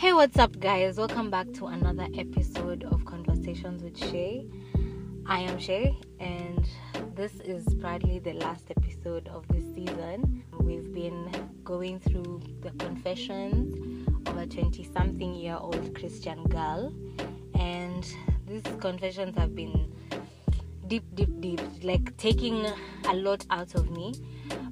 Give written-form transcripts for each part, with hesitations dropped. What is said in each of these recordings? Hey, what's up, guys? Welcome back to another episode of Conversations with Shay. I am Shay, and this is probably the last episode of this season. We've been going through the confessions of a 20-something-year-old Christian girl, and these confessions have been deep, like taking a lot out of me.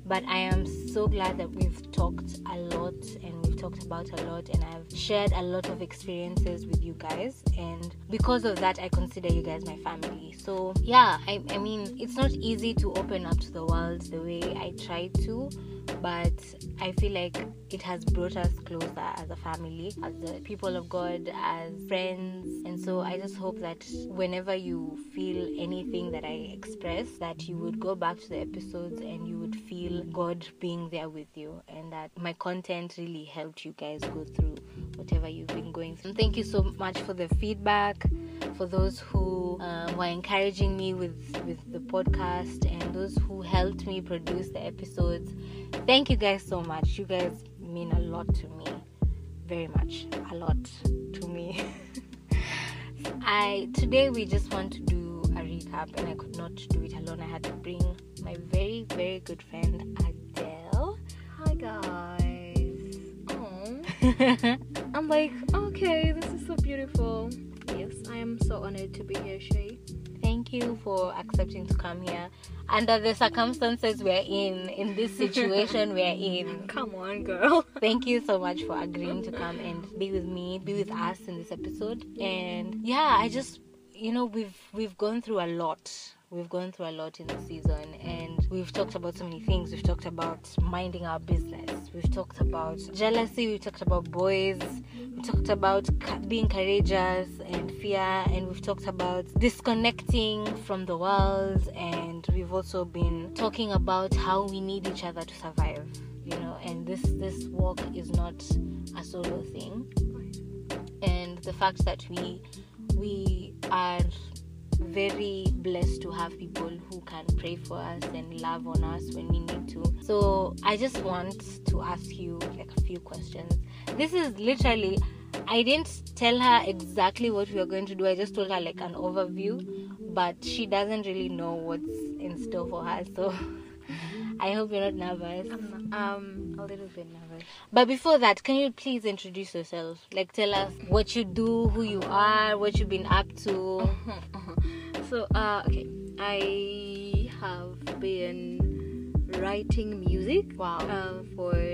But I am so glad that we've talked a lot and we've talked about a lot, and I've shared a lot of experiences with you guys, and because of that I consider you guys my family. So yeah, I mean, it's not easy to open up to the world the way I try to, but I feel like it has brought us closer as a family, as the people of God, as friends. And so I just hope that whenever you feel anything that I express, that you would go back to the episodes and you would feel God being there with you, and that my content really helped you guys go through whatever you've been going through. Thank you so much for the feedback, for those who were encouraging me with the podcast, and those who helped me produce the episodes. Thank you guys so much. You guys mean a lot to me, very much, a lot to me. Today we just want to do a recap, and I could not do it alone. I had to bring my very, very good friend Adele. Hi guys. I'm like, okay, this is so beautiful. Yes, I am so honored to be here, Shay. Thank you for accepting to come here under the circumstances we're in this situation we're in. Come on, girl. Thank you so much for agreeing to come and be with me, be with us in this episode. And yeah, I just, you know, we've gone through a lot. We've gone through a lot in the season, and we've talked about so many things. We've talked about minding our business. We've talked about jealousy. We've talked about boys. We've talked about being courageous and fear. And we've talked about disconnecting from the world. And we've also been talking about how we need each other to survive, you know, and this walk is not a solo thing. And the fact that we are very blessed to have people who can pray for us and love on us when we need to. So I just want to ask you like a few questions. This is literally, I didn't tell her exactly what we are going to do. I just told her like an overview, but she doesn't really know what's in store for her. So I hope you're not nervous. I'm a little bit nervous. But before that, can you please introduce yourself? Like, tell us what you do, who you are, what you've been up to. So, okay. I have been writing music for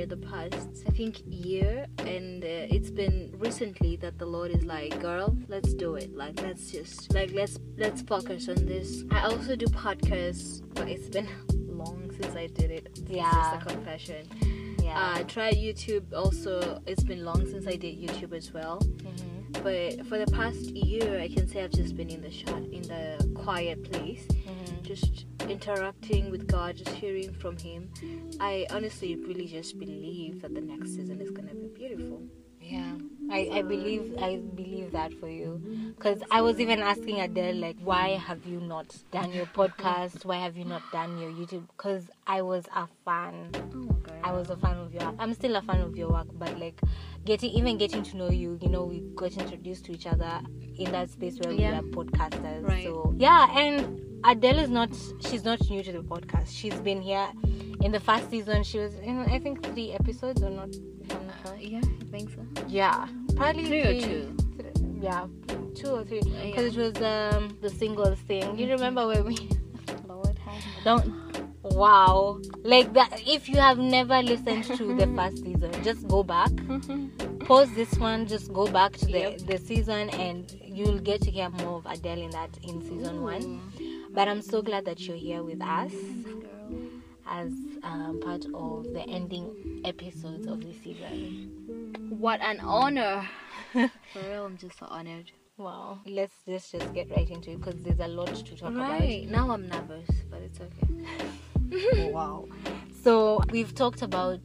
the past, I think, year. And it's been recently that the Lord is like, girl, let's do it. Like, let's just, like, let's focus on this. I also do podcasts, but it's been long since I did it. Yeah, it's just a confession. Yeah, I tried YouTube also. It's been long since I did YouTube as well. Mm-hmm. But for the past year, I can say I've just been in the quiet place, mm-hmm. just interacting with God, just hearing from Him. I honestly really just believe that the next season is gonna be beautiful. Yeah, I believe that for you, because I was even asking Adele, like, why have you not done your podcast? Why have you not done your YouTube? Because I was a fan. Oh, I was a fan of your. I'm still a fan of your work, but like, getting to know you. You know, we got introduced to each other in that space where we are podcasters. Right. So yeah, and Adele is not. She's not new to the podcast. She's been here in the first season. She was in, I think, 3 episodes or not. Yeah, I think so. Yeah, probably 3 or 2. Yeah, 2 or 3. Because it was the singles thing. You remember when we? Lord, wow! Like that. If you have never listened to the first season, just go back. Pause this one. Just go back to the season, and you'll get to hear more of Adele in season 1. But I'm so glad that you're here with us. As part of the ending episodes of the season. What an honor. For real, I'm just so honored. Wow. Let's just get right into it, because there's a lot to talk about. Right. Now I'm nervous, but it's okay. Wow. So we've talked about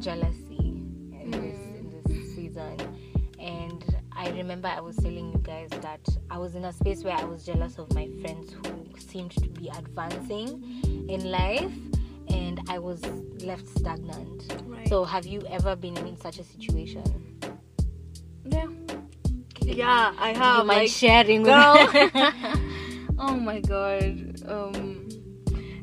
jealousy in this season. And I remember I was telling you guys that I was in a space where I was jealous of my friends who seemed to be advancing in life, and I was left stagnant. Right. So have you ever been in such a situation? Yeah, I have. You mind sharing with me? Oh my god,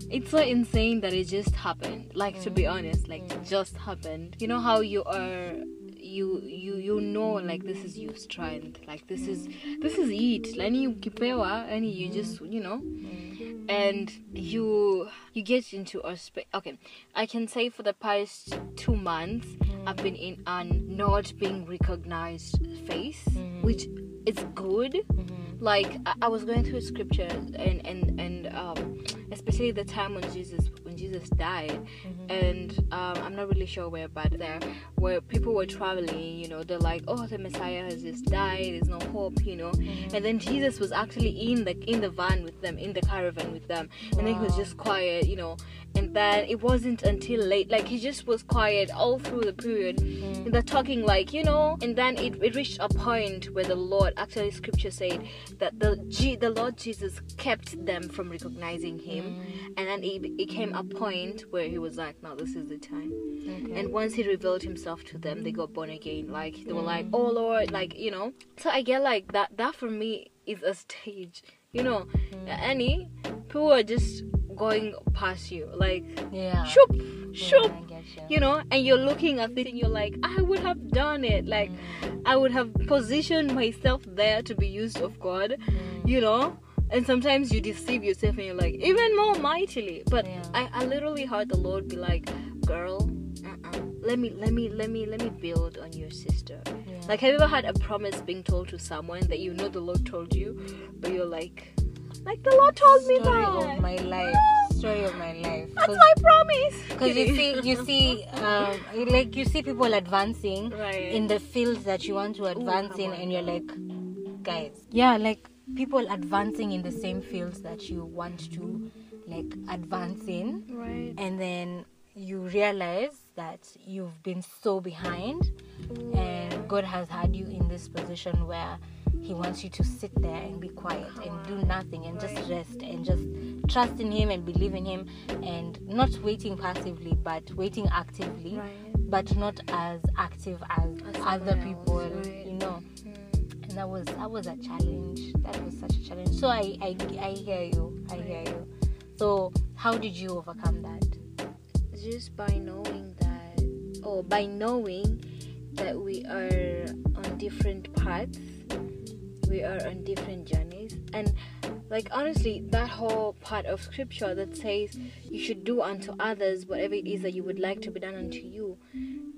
it's so insane that it just happened. To be honest, it just happened. You know how you are, you know, like, this is your strength, like this is it. Like, you just, you know. And you get into a space. Okay, I can say for the past 2 months, I've been in a not being recognized phase, which is good. Like, I was going through scripture, and especially the time when Jesus died, and I'm not really sure where, but there where people were traveling, you know, they're like, oh, the Messiah has just died, there's no hope, you know. And then Jesus was actually in the van with them, in the caravan with them, and then he was just quiet, you know. And then it wasn't until late, like, he just was quiet all through the period. They're talking, like, you know. And then it reached a point where the Lord, actually scripture said that the Lord Jesus kept them from recognizing him. And then it came a point where he was like, no, this is the time. Okay. And once he revealed himself to them, they got born again. Like, they were like, oh Lord, like, you know. So I get like that for me is a stage, you know. Any people are just going past you, like, shoop, you know, and you're looking at it and you're like, I would have done it, like, I would have positioned myself there to be used of God, you know. And sometimes you deceive yourself and you're like, even more mightily. But I literally heard the Lord be like, girl, let me build on your sister. Like, have you ever had a promise being told to someone that you know the Lord told you, but you're like the Lord told me that. Story of my life. That's my promise. Because you see people advancing in the fields that you want to advance in, and you're like, guys, people advancing in the same fields that you want to, like, advance in. Right. And then you realize that you've been so behind, and God has had you in this position where he wants you to sit there and be quiet and do nothing and just rest and just trust in him and believe in him, and not waiting passively but waiting actively, but not as active as other people, you know. That was a challenge. That was such a challenge. So I hear you. So how did you overcome that? Just by knowing that we are on different paths, we are on different journeys. And, like, honestly, that whole part of scripture that says you should do unto others whatever it is that you would like to be done unto you,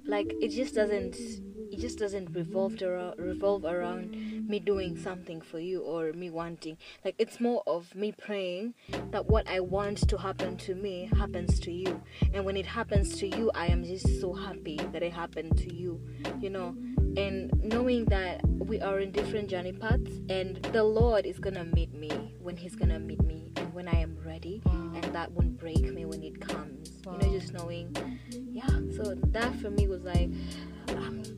like, it just doesn't revolve around me doing something for you or me wanting. Like, it's more of me praying that what I want to happen to me happens to you. And when it happens to you, I am just so happy that it happened to you, you know. And knowing that we are in different journey paths, and the Lord is going to meet me when he's going to meet me and when I am ready, and that won't break me when it comes. You know, just knowing. So that for me was like,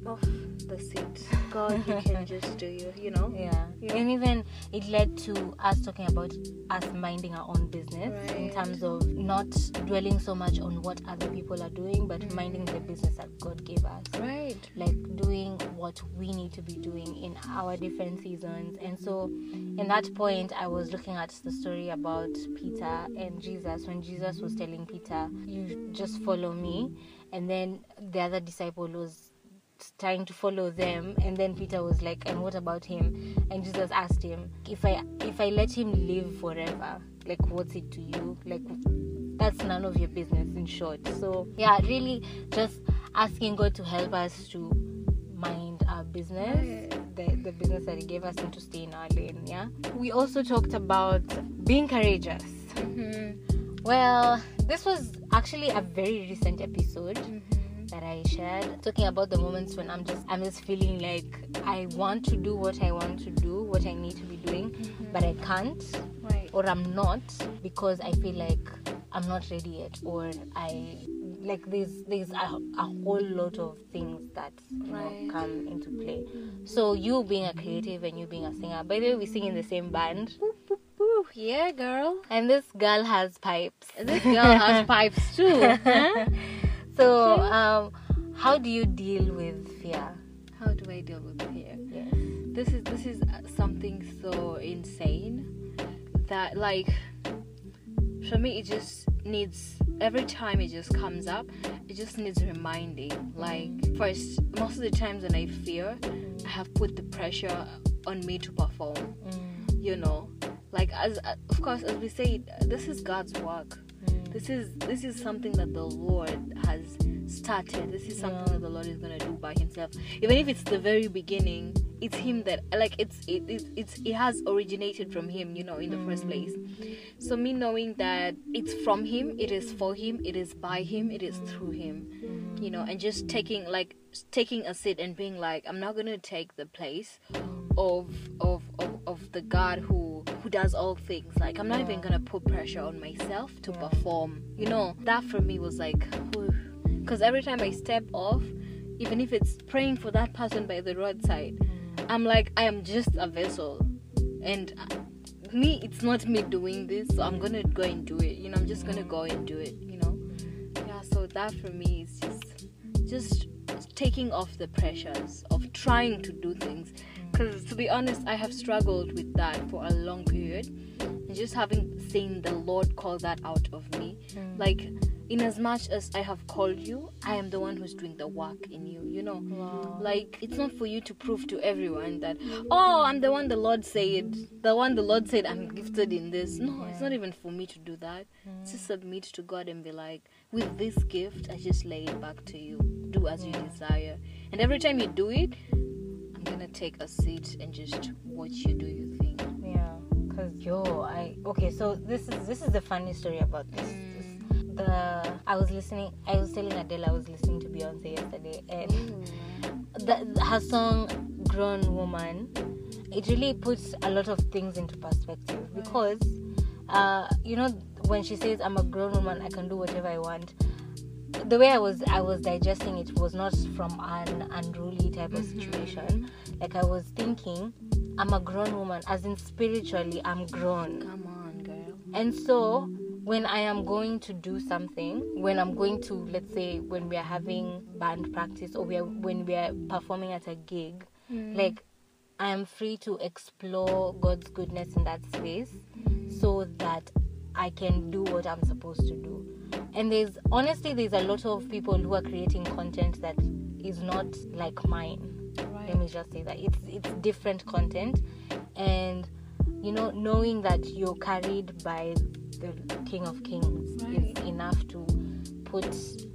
off the seat. God, you can just do you know? Yeah. Yeah. And even it led to us talking about us minding our own business, right, in terms of not dwelling so much on what other people are doing, but minding the business that God gave us. Right. Like doing what we need to be doing in our different seasons. And so in that point, I was looking at the story about Peter and Jesus, when Jesus was telling Peter, you just follow me. And then the other disciple was trying to follow them, and then Peter was like, and what about him? And Jesus asked him, if I let him live forever, like, what's it to you? Like, that's none of your business, in short. So yeah, really just asking God to help us to mind our business, the business that he gave us, and to stay in our lane. Yeah, we also talked about being courageous. Mm-hmm. Well, this was actually a very recent episode that I shared, talking about the moments when I'm just feeling like I want to do what I want to do, what I need to be doing, but I can't, right, or I'm not, because I feel like I'm not ready yet, or I like there's a whole lot of things that, you right, know, come into play. So you being a creative and you being a singer, by the way, we sing in the same band. Yeah, girl. And this girl has pipes. This girl has pipes too. So, how do you deal with fear? How do I deal with fear? Yes. This is something so insane that, like, for me, it just needs, every time it just comes up, it just needs reminding. Like, first, most of the times when I fear, I have put the pressure on me to perform. You know, like, as of course, as we say, this is God's work. This is something that the Lord has started. This is something that the Lord is gonna do by himself. Even if it's the very beginning, it's him that, like, it has originated from him, you know, in the first place. So me knowing that it's from him, it is for him, it is by him, it is through him, you know, and just taking a seat and being like, I'm not gonna take the place of the God who does all things. Like, I'm not even gonna put pressure on myself to perform, you know. That for me was like, because every time I step off, even if it's praying for that person by the roadside, I'm like, I am just a vessel, and me, it's not me doing this, so I'm gonna go and do it, you know. I'm just gonna go and do it, you know. Yeah, so that for me is just taking off the pressures of trying to do things. Because to be honest, I have struggled with that for a long period, and just having seen the Lord call that out of me, like, in as much as I have called you, I am the one who's doing the work in you, you know. Wow. Like, it's not for you to prove to everyone that, oh, I'm the one the Lord said, I'm gifted in this. No, it's not even for me to do that. Just submit to God and be like, with this gift, I just lay it back to you. Do as you desire. And every time you do it, I'm gonna take a seat and just watch you do your thing. Yeah, cause so this is the funny story about this. I was telling Adele I was listening to Beyonce yesterday, and her song "Grown Woman," it really puts a lot of things into perspective, right, because you know, when she says, "I'm a grown woman, I can do whatever I want," the way I was digesting it was not from an unruly type of situation. Like, I was thinking, I'm a grown woman, as in spiritually, I'm grown. Come on, girl. And so, when I am going to do something, when I'm going to, let's say, when we are having band practice, or when we are performing at a gig, like, I am free to explore God's goodness in that space, so that I can do what I'm supposed to do. And there's a lot of people who are creating content that is not like mine. Right. Let me just say that. It's different content. And, you know, knowing that you're carried by the King of Kings, right, is enough to put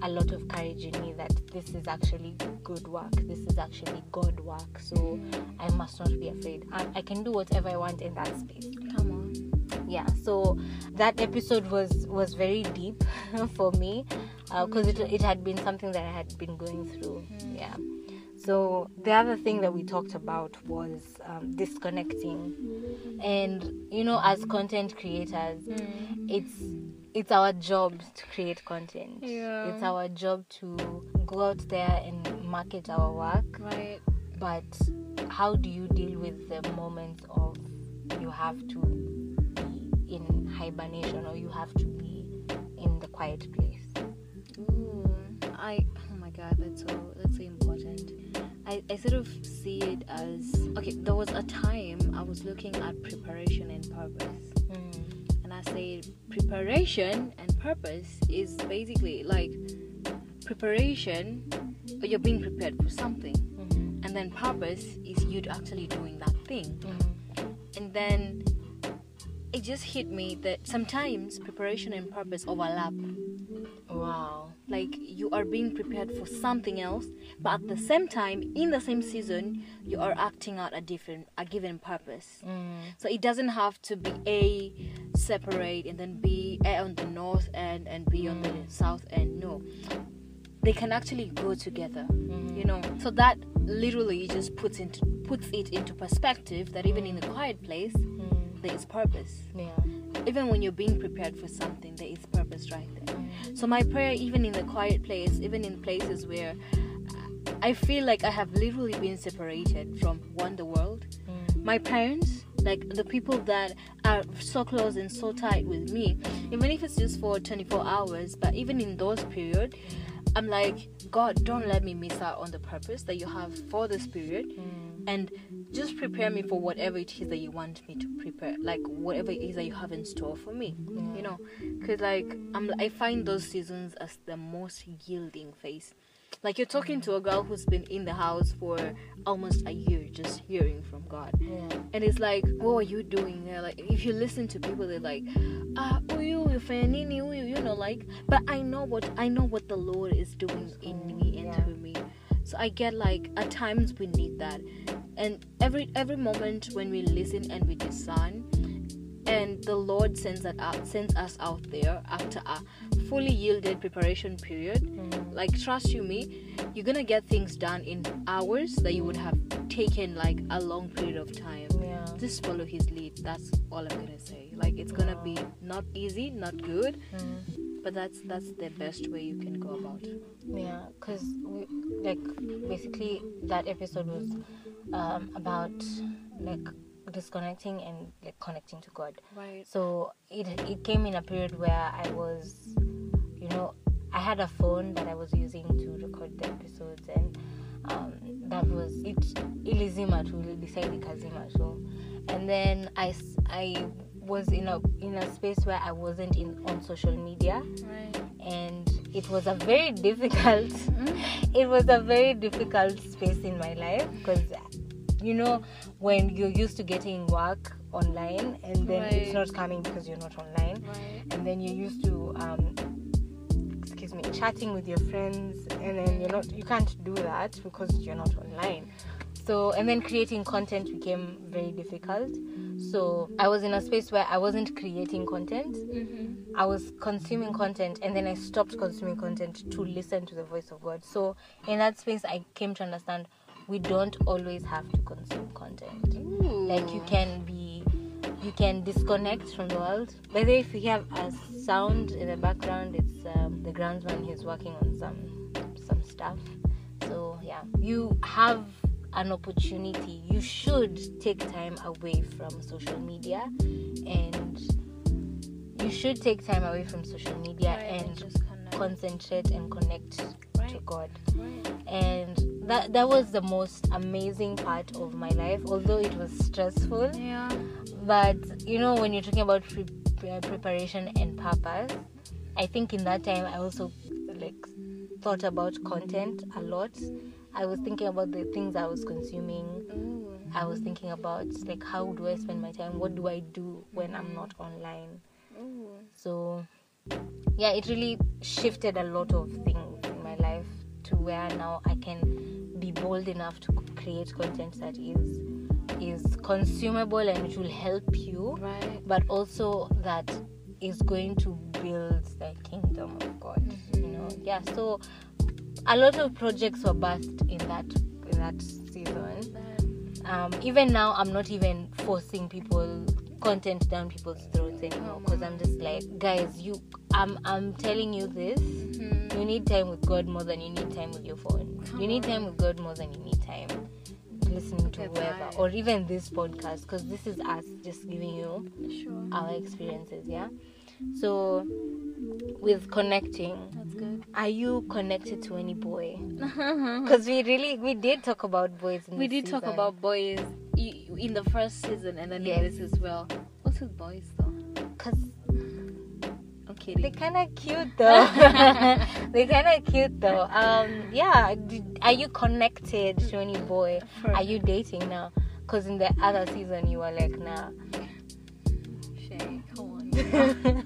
a lot of courage in me that this is actually good work. This is actually God work. So I must not be afraid. I can do whatever I want in that space. Come on. Yeah, so that episode was very deep for me, because it had been something that I had been going through. Yeah. So the other thing that we talked about was disconnecting, and, you know, as content creators, it's our job to create content. Yeah. It's our job to go out there and market our work, right? But how do you deal with the moments of you have to be in hibernation or you have to be in the quiet place? Oh my God, that's so important. I sort of see it as, okay, there was a time I was looking at preparation and purpose. And I said preparation and purpose is basically like preparation, you're being prepared for something. And then purpose is you actually doing that thing. And then it just hit me that sometimes preparation and purpose overlap. Wow. Like you are being prepared for something else, but at the same time, in the same season, you are acting out a given purpose. So it doesn't have to be A separate and then B on the north end and B on the south end. No, they can actually go together. You know, so that literally just puts it into perspective that even in the quiet place, there is purpose. Yeah. Even when you're being prepared for something, there is purpose right there. So my prayer, even in the quiet place, even in places where I feel like I have literally been separated from the world, my parents, like the people that are so close and so tight with me, even if it's just for 24 hours, but even in those periods, I'm like, God, don't let me miss out on the purpose that you have for this period. And just prepare me for whatever it is that you want me to prepare, like whatever it is that you have in store for me, you know, because like I find those seasons as the most yielding phase. Like you're talking to a girl who's been in the house for almost a year just hearing from God. And it's like, what are you doing there? Like if you listen to people, they're like, you know, like, but I know what the Lord is doing in me and through me. So I get like at times we need that. And every moment when we listen and we discern, and the Lord sends us out there after a fully yielded preparation period, like trust you me, you're gonna get things done in hours that you would have taken like a long period of time. Just follow his lead. That's all I'm gonna say. Like it's gonna be not easy, not good, but that's the best way you can go about it. Yeah, because like basically that episode was about like disconnecting and like connecting to God. Right. So it came in a period where I was, you know, I had a phone that I was using to record the episodes, and that was it. Ilizima to beside the Kazima show, and then I was in a space where I wasn't on social media, right. And it was a very difficult space in my life, because you know when you're used to getting work online and then it's not coming because you're not online, and then you're used to chatting with your friends, and then you can't do that because you're not online. So, and then creating content became very difficult. So I was in a space where I wasn't creating content. I was consuming content, and then I stopped consuming content to listen to the voice of God. So in that space, I came to understand we don't always have to consume content. Like you can disconnect from the world. By the way, if you have a sound in the background, it's the groundsman. He's working on some stuff. So yeah, you have an opportunity. You should take time away from social media, and just concentrate and connect to God. And that was the most amazing part of my life, although it was stressful. Yeah. But you know, when you're talking about preparation and purpose, I think in that time I also like thought about content a lot. I was thinking about the things I was consuming. I was thinking about like, how do I spend my time? What do I do when I'm not online? So yeah, it really shifted a lot of things in my life to where now I can be bold enough to create content that is consumable and it will help you, but also that is going to build the kingdom of God. You know, yeah. So a lot of projects were birthed in that season. Even now, I'm not even forcing content down people's throats anymore, because I'm just like, guys, I'm telling you this. You need time with God more than you need time with your phone. You need time with God more than you need time listening to whoever, or even this podcast, because this is us just giving you our experiences. Yeah. So with connecting, that's good. Are you connected to any boy? Because we did talk about boys in we did season. Talk about boys in the first season, and then in this as well. What's with boys though? Because they're kind of cute though. Are you connected to any boy? Are you dating now? Because in the other season you were like, nah, Shay, come on.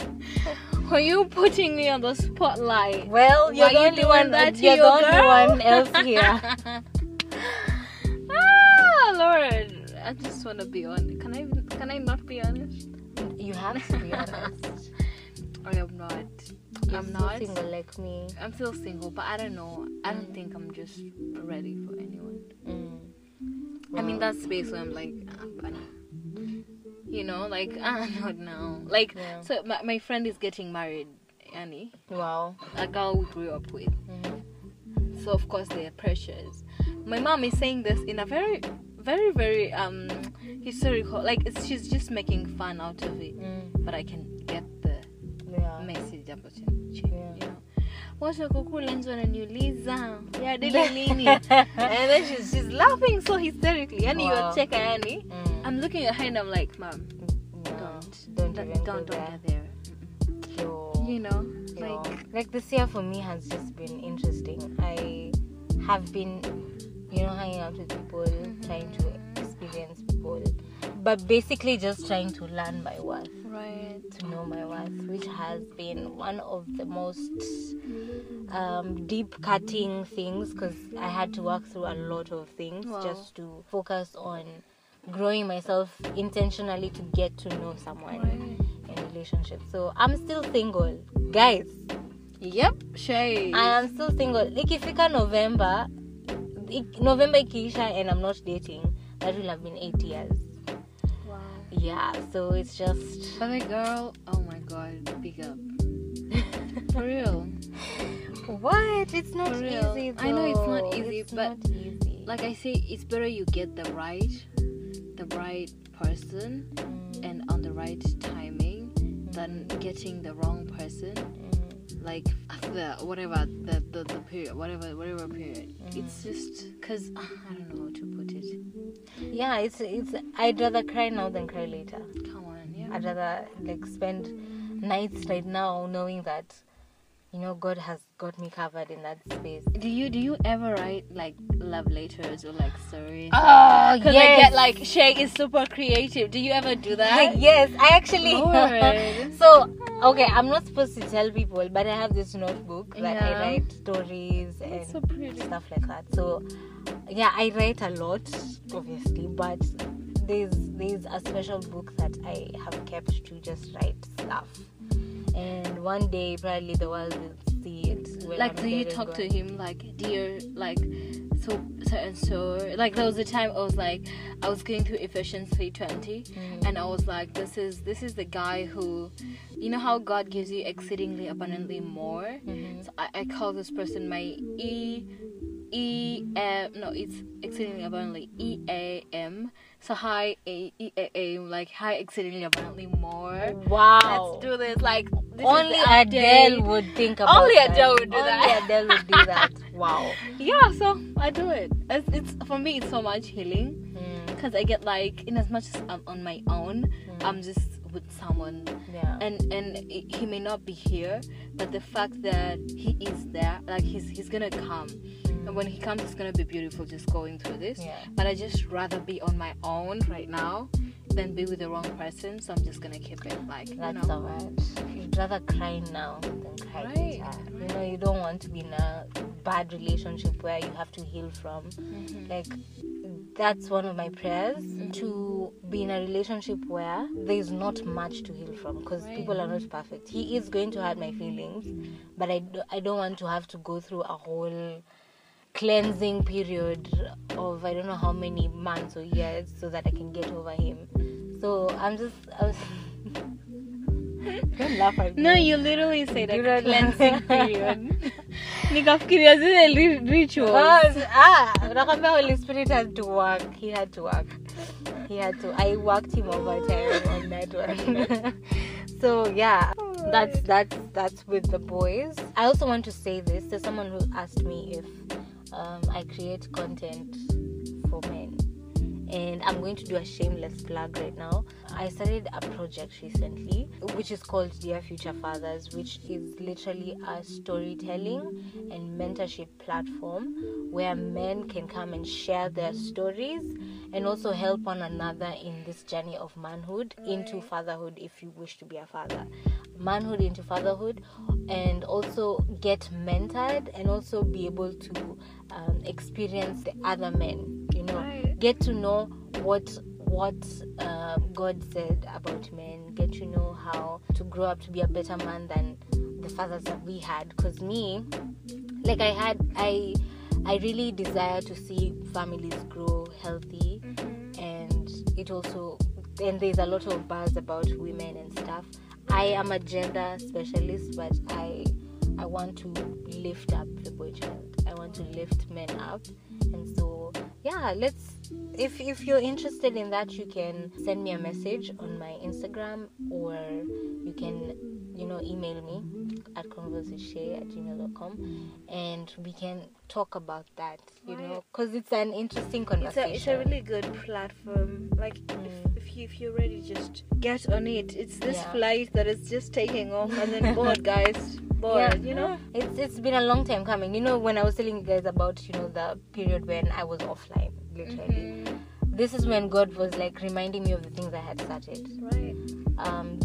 Are you putting me on the spotlight? Well, you're the only one that you're the only one else here. Lord, I just want to be honest. Can I not be honest? You have to be honest. Or I'm not. I'm still single like me. I'm still single, but I don't know. I don't think I'm just ready for anyone. Wow. I mean, that space where I'm like, but you know, like, not now. Like, so my friend is getting married, Annie. Wow. A girl we grew up with. Mm-hmm. So of course there are pressures. My mom is saying this in a very, very, very historical. Like, she's just making fun out of it. But I can get message hapo chini. Washa kukula nzo ananiuliza ya deli nini? And then she's laughing so hysterically. Yani you check yani. I'm looking at her and I'm like, "Mom, don't get there." So, you know, like this year for me has just been interesting. I have been hanging out with people, trying to experience people, but basically just trying to learn my worth. Right. To know my worth, which has been one of the most deep-cutting things, because I had to work through a lot of things just to focus on growing myself intentionally to get to know someone in a relationship. So I'm still single, guys. Yep, Shay. I am still single. Like, if we can November ikiisha and I'm not dating, that will have been 8 years. Yeah, so it's just... But the girl, oh my God, big up. For real. What? It's not easy though. I know it's not easy, like I say, it's better you get the right person and on the right timing than getting the wrong person. Like, after the period, whatever period. It's just, because, I don't know how to put it. Yeah, it's. I'd rather cry now than cry later. Come on, yeah. I'd rather spend nights right now knowing that, God has got me covered in that space. Do you ever write love letters or stories? Oh, yes. Because I get Shay is super creative. Do you ever do that? Yes, I actually. So okay, I'm not supposed to tell people, but I have this notebook that I write stories and stuff like that. So yeah, I write a lot, obviously, but there's a special book that I have kept to just write stuff. And one day, probably the world will see it. Do you talk to him dear, so and so? Like, there was a time I was going through Ephesians 3:20, and I was like, this is the guy who, how God gives you exceedingly abundantly more. So I call this person my it's exceedingly abundantly EAM. So high EAM, high exceedingly abundantly more. Wow. Let's do this. This only Adele would think about only that. Only Adele would do that. Wow. Yeah, so I do it. It's for me, it's so much healing. Because I get in as much as I'm on my own, I'm just with someone. Yeah. And he may not be here, but the fact that he is there, he's gonna come. And when he comes, it's going to be beautiful just going through this. Yeah. But I just rather be on my own right now than be with the wrong person. So I'm just going to keep it that's all right. You'd rather cry now than cry later. Right. You don't want to be in a bad relationship where you have to heal from. Mm-hmm. That's one of my prayers, to be in a relationship where there's not much to heal from, because people are not perfect. He is going to hurt my feelings, but I don't want to have to go through a whole... cleansing period of I don't know how many months or years so that I can get over him. So don't laugh at me. No, you literally say that, cleansing period. Nikafikiria zile rituals. Unakwambia Holy Spirit has to work. He had to. I worked him overtime on that one. So yeah, that's with the boys. I also want to say this. There's someone who asked me if I create content for men. And I'm going to do a shameless plug right now. I started a project recently, which is called Dear Future Fathers, which is literally a storytelling and mentorship platform where men can come and share their stories and also help one another in this journey of manhood into fatherhood if you wish to be a father. Manhood into fatherhood, and also get mentored and also be able to experience the other men, you know. Get to know what God said about men. Get to know how to grow up to be a better man than the fathers that we had. Cause me, like I really desire to see families grow healthy, and it also, and there's a lot of buzz about women and stuff. I am a gender specialist, but I want to lift up the boy child. I want to lift men up, and so. Yeah, let's. If you're interested in that, you can send me a message on my Instagram, or you can, you know, email me at conversations@gmail.com, and we can talk about that. You know, because it's an interesting conversation. It's a really good platform. Like if you're ready, just get on it. It's this flight that is just taking off, and then board, guys. Board, yeah, you know, it's been a long time coming. You know, when I was telling you guys about, you know, the period when I was offline, literally, this is when God was like reminding me of the things I had started. Right.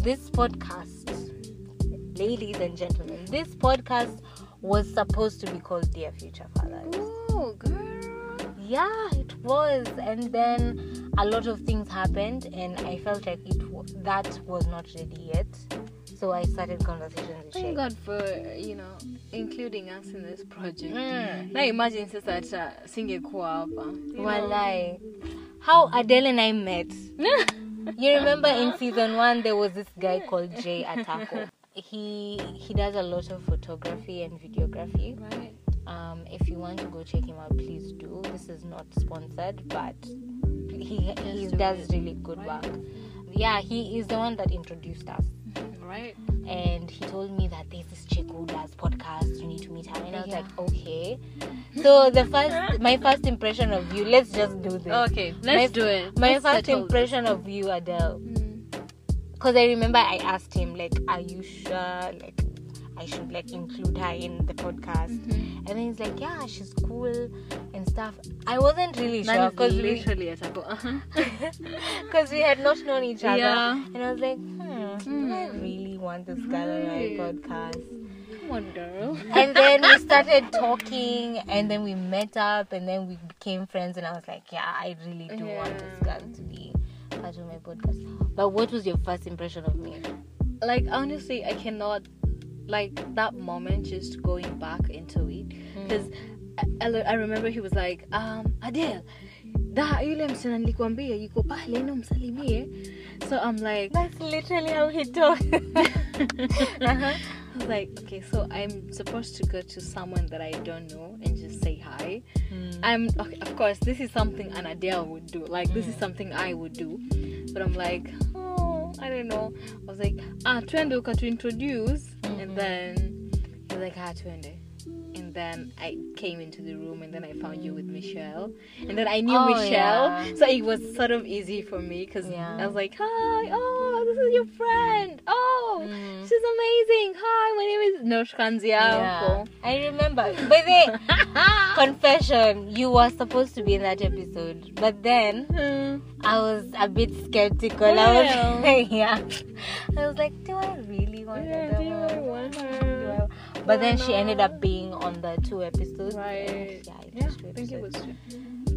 This podcast, ladies and gentlemen, this podcast was supposed to be called Dear Future Fathers. Oh, girl. Yeah, it was, and then a lot of things happened, and I felt like that was not ready yet. So I started Conversations with Shay. Thank God for, you know, including us in this project. Now imagine sister singekuwa hapa. Walai. How Adele and I met. You remember in season 1 there was this guy called Jay Atako. He does a lot of photography and videography. Right. If you want to go check him out, please do. This is not sponsored, but he does really good work. Yeah, he is the one that introduced us. Right. And he told me that there's this chick who does podcasts, you need to meet her. And I was like, okay. So my first impression of you, let's just do this. Okay, let's do it. My first impression of you, Adele. Because I remember I asked him, like, are you sure? Like, I should, like, include her in the podcast. And then he's like, yeah, she's cool and stuff. I wasn't really sure. Because we had not known each other. Yeah. And I was like, do I really want this guy on my podcast? Come on, girl. And then we started talking, and then we met up, and then we became friends, and I was like, yeah, I really do want this guy to be part of my podcast. But what was your first impression of me? Like, honestly, I cannot, like, that moment, just going back into it, because I remember he was like, Adele, yule msichana nilikwambia yuko pale na umsalimie. So I'm like, that's literally how he talks. I was like, okay, so I'm supposed to go to someone that I don't know and just say hi. I'm okay, of course this is something an Adele would do, like this is something I would do, but I'm like, oh, I don't know. I was like, twende to introduce, and then he was like, twende. Then I came into the room, and then I found you with Michelle, and then I knew Michelle, so it was sort of easy for me, because I was like, hi, this is your friend, she's amazing, hi, my name is Noshkanzia. I remember, by the confession, you were supposed to be in that episode, but then I was a bit skeptical. I was like, do I really want that? But then she ended up being on the 2 episodes. Right. Yeah, I think it was 2.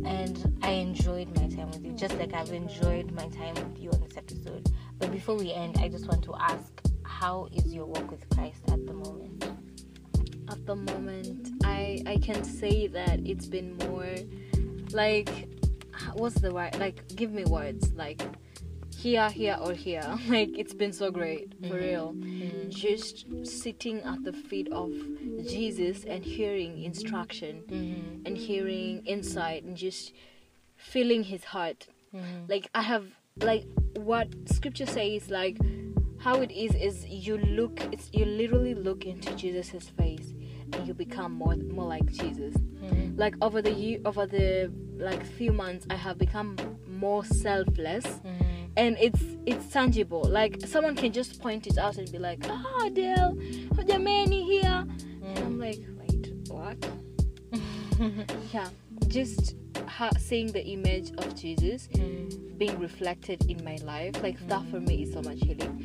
And I enjoyed my time with you, just like I've enjoyed my time with you on this episode. But before we end, I just want to ask, how is your walk with Christ at the moment? At the moment, I can say that it's been more, like, what's the word? Like, give me words. Like, here, or here. Like, it's been so great, for real. Mm-hmm. Just sitting at the feet of Jesus and hearing instruction and hearing insight and just feeling his heart. Like, I have, like, what scripture says, like, how it is you literally look into Jesus' face and you become more like Jesus. Like, over the few months, I have become more selfless, and it's tangible. Like, someone can just point it out and be like, "Ah, Adele, there are many here," and I'm like, "Wait, what?" Yeah, just seeing the image of Jesus being reflected in my life, like that for me is so much healing.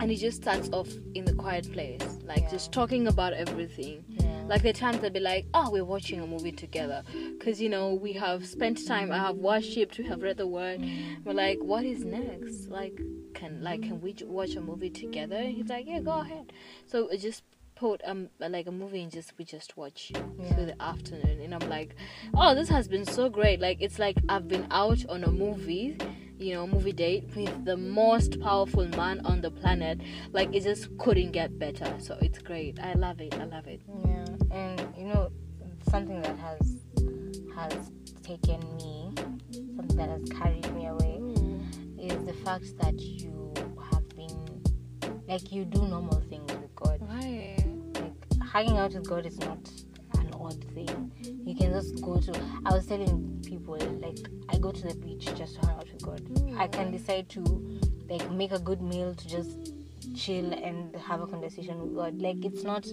And it just starts off in the quiet place, like just talking about everything. Like, the times I'd be like, "Oh, we're watching a movie together," because, you know, we have spent time. I have worshipped. We have read the word. We're like, "What is next? Like, can we watch a movie together?" And he's like, "Yeah, go ahead." So I just put a movie and we just watch through the afternoon. And I'm like, "Oh, this has been so great!" Like, it's like I've been out on a movie. You know, movie date with the most powerful man on the planet. Like, it just couldn't get better. So it's great. I love it. Yeah. And you know, something that has taken me, something that has carried me away, is the fact that you have been, like, you do normal things with God. Right. Like, hanging out with God is not an odd thing. You can just go to. I was telling people, like, I go to the beach just to hang out with God. I can decide to, like, make a good meal to just chill and have a conversation with God. Like, it's not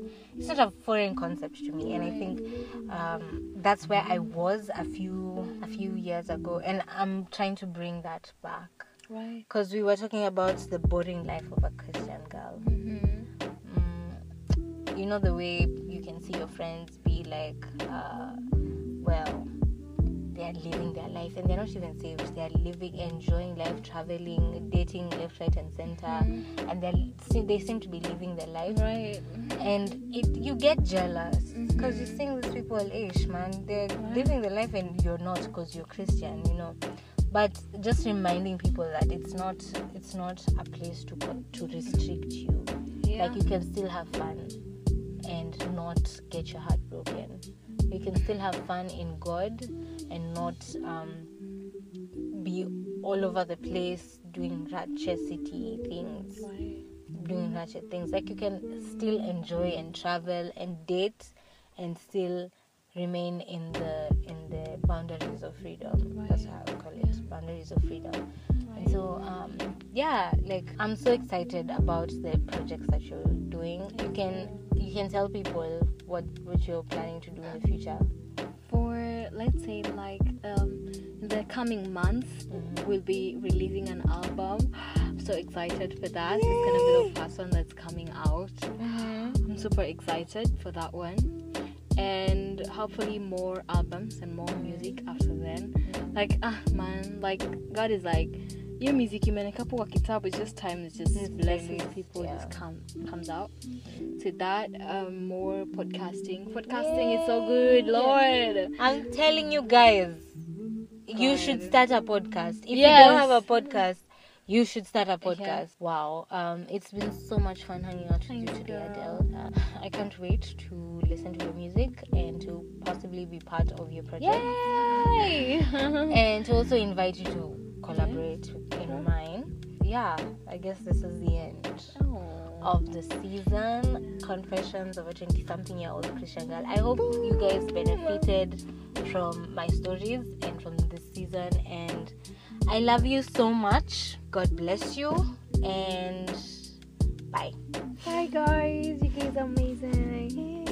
a foreign concept to me. And I think that's where I was a few years ago, and I'm trying to bring that back. Right. Because we were talking about the boring life of a Christian girl. You know, the way you can see your friends be like, well, they are living their life and they're not even saved. They are living, enjoying life, traveling, dating left, right, and center, and they seem to be living their life. Right. And you get jealous because you think these people, man, they're living their life and you're not because you're Christian, you know. But just reminding people that it's not a place to restrict you. Yeah. Like, you can still have fun and not get your heart broken. You can still have fun in God and not be all over the place doing ratchet things. Like, you can still enjoy and travel and date and still remain in the boundaries of freedom. Right. That's how I call it, boundaries of freedom. Right. And so, like, I'm so excited about the projects that you're doing. You can tell people what you're planning to do in the future. For, let's say, like, the coming months, we'll be releasing an album. I'm so excited for that. Yay! It's gonna be the first one that's coming out. I'm super excited for that one. And hopefully more albums and more music after then. Like, man, like, God is like, your music, you mean a couple of guitars, it's just time, it's just blessings, people just comes out. So that, more podcasting. Yay! Is so good, Lord. I'm telling you guys, you should start a podcast. If you don't have a podcast, you should start a podcast. Okay. Wow. It's been so much fun hanging out with you today, Adele. I can't wait to listen to your music and to possibly be part of your project. Yay! And to also invite you to collaborate in mine. Yeah, I guess this is the end of the season. Confessions of a 20-something-year-old Christian girl. I hope you guys benefited from my stories and from this season, and I love you so much. God bless you, and bye. Bye, guys. You guys are amazing.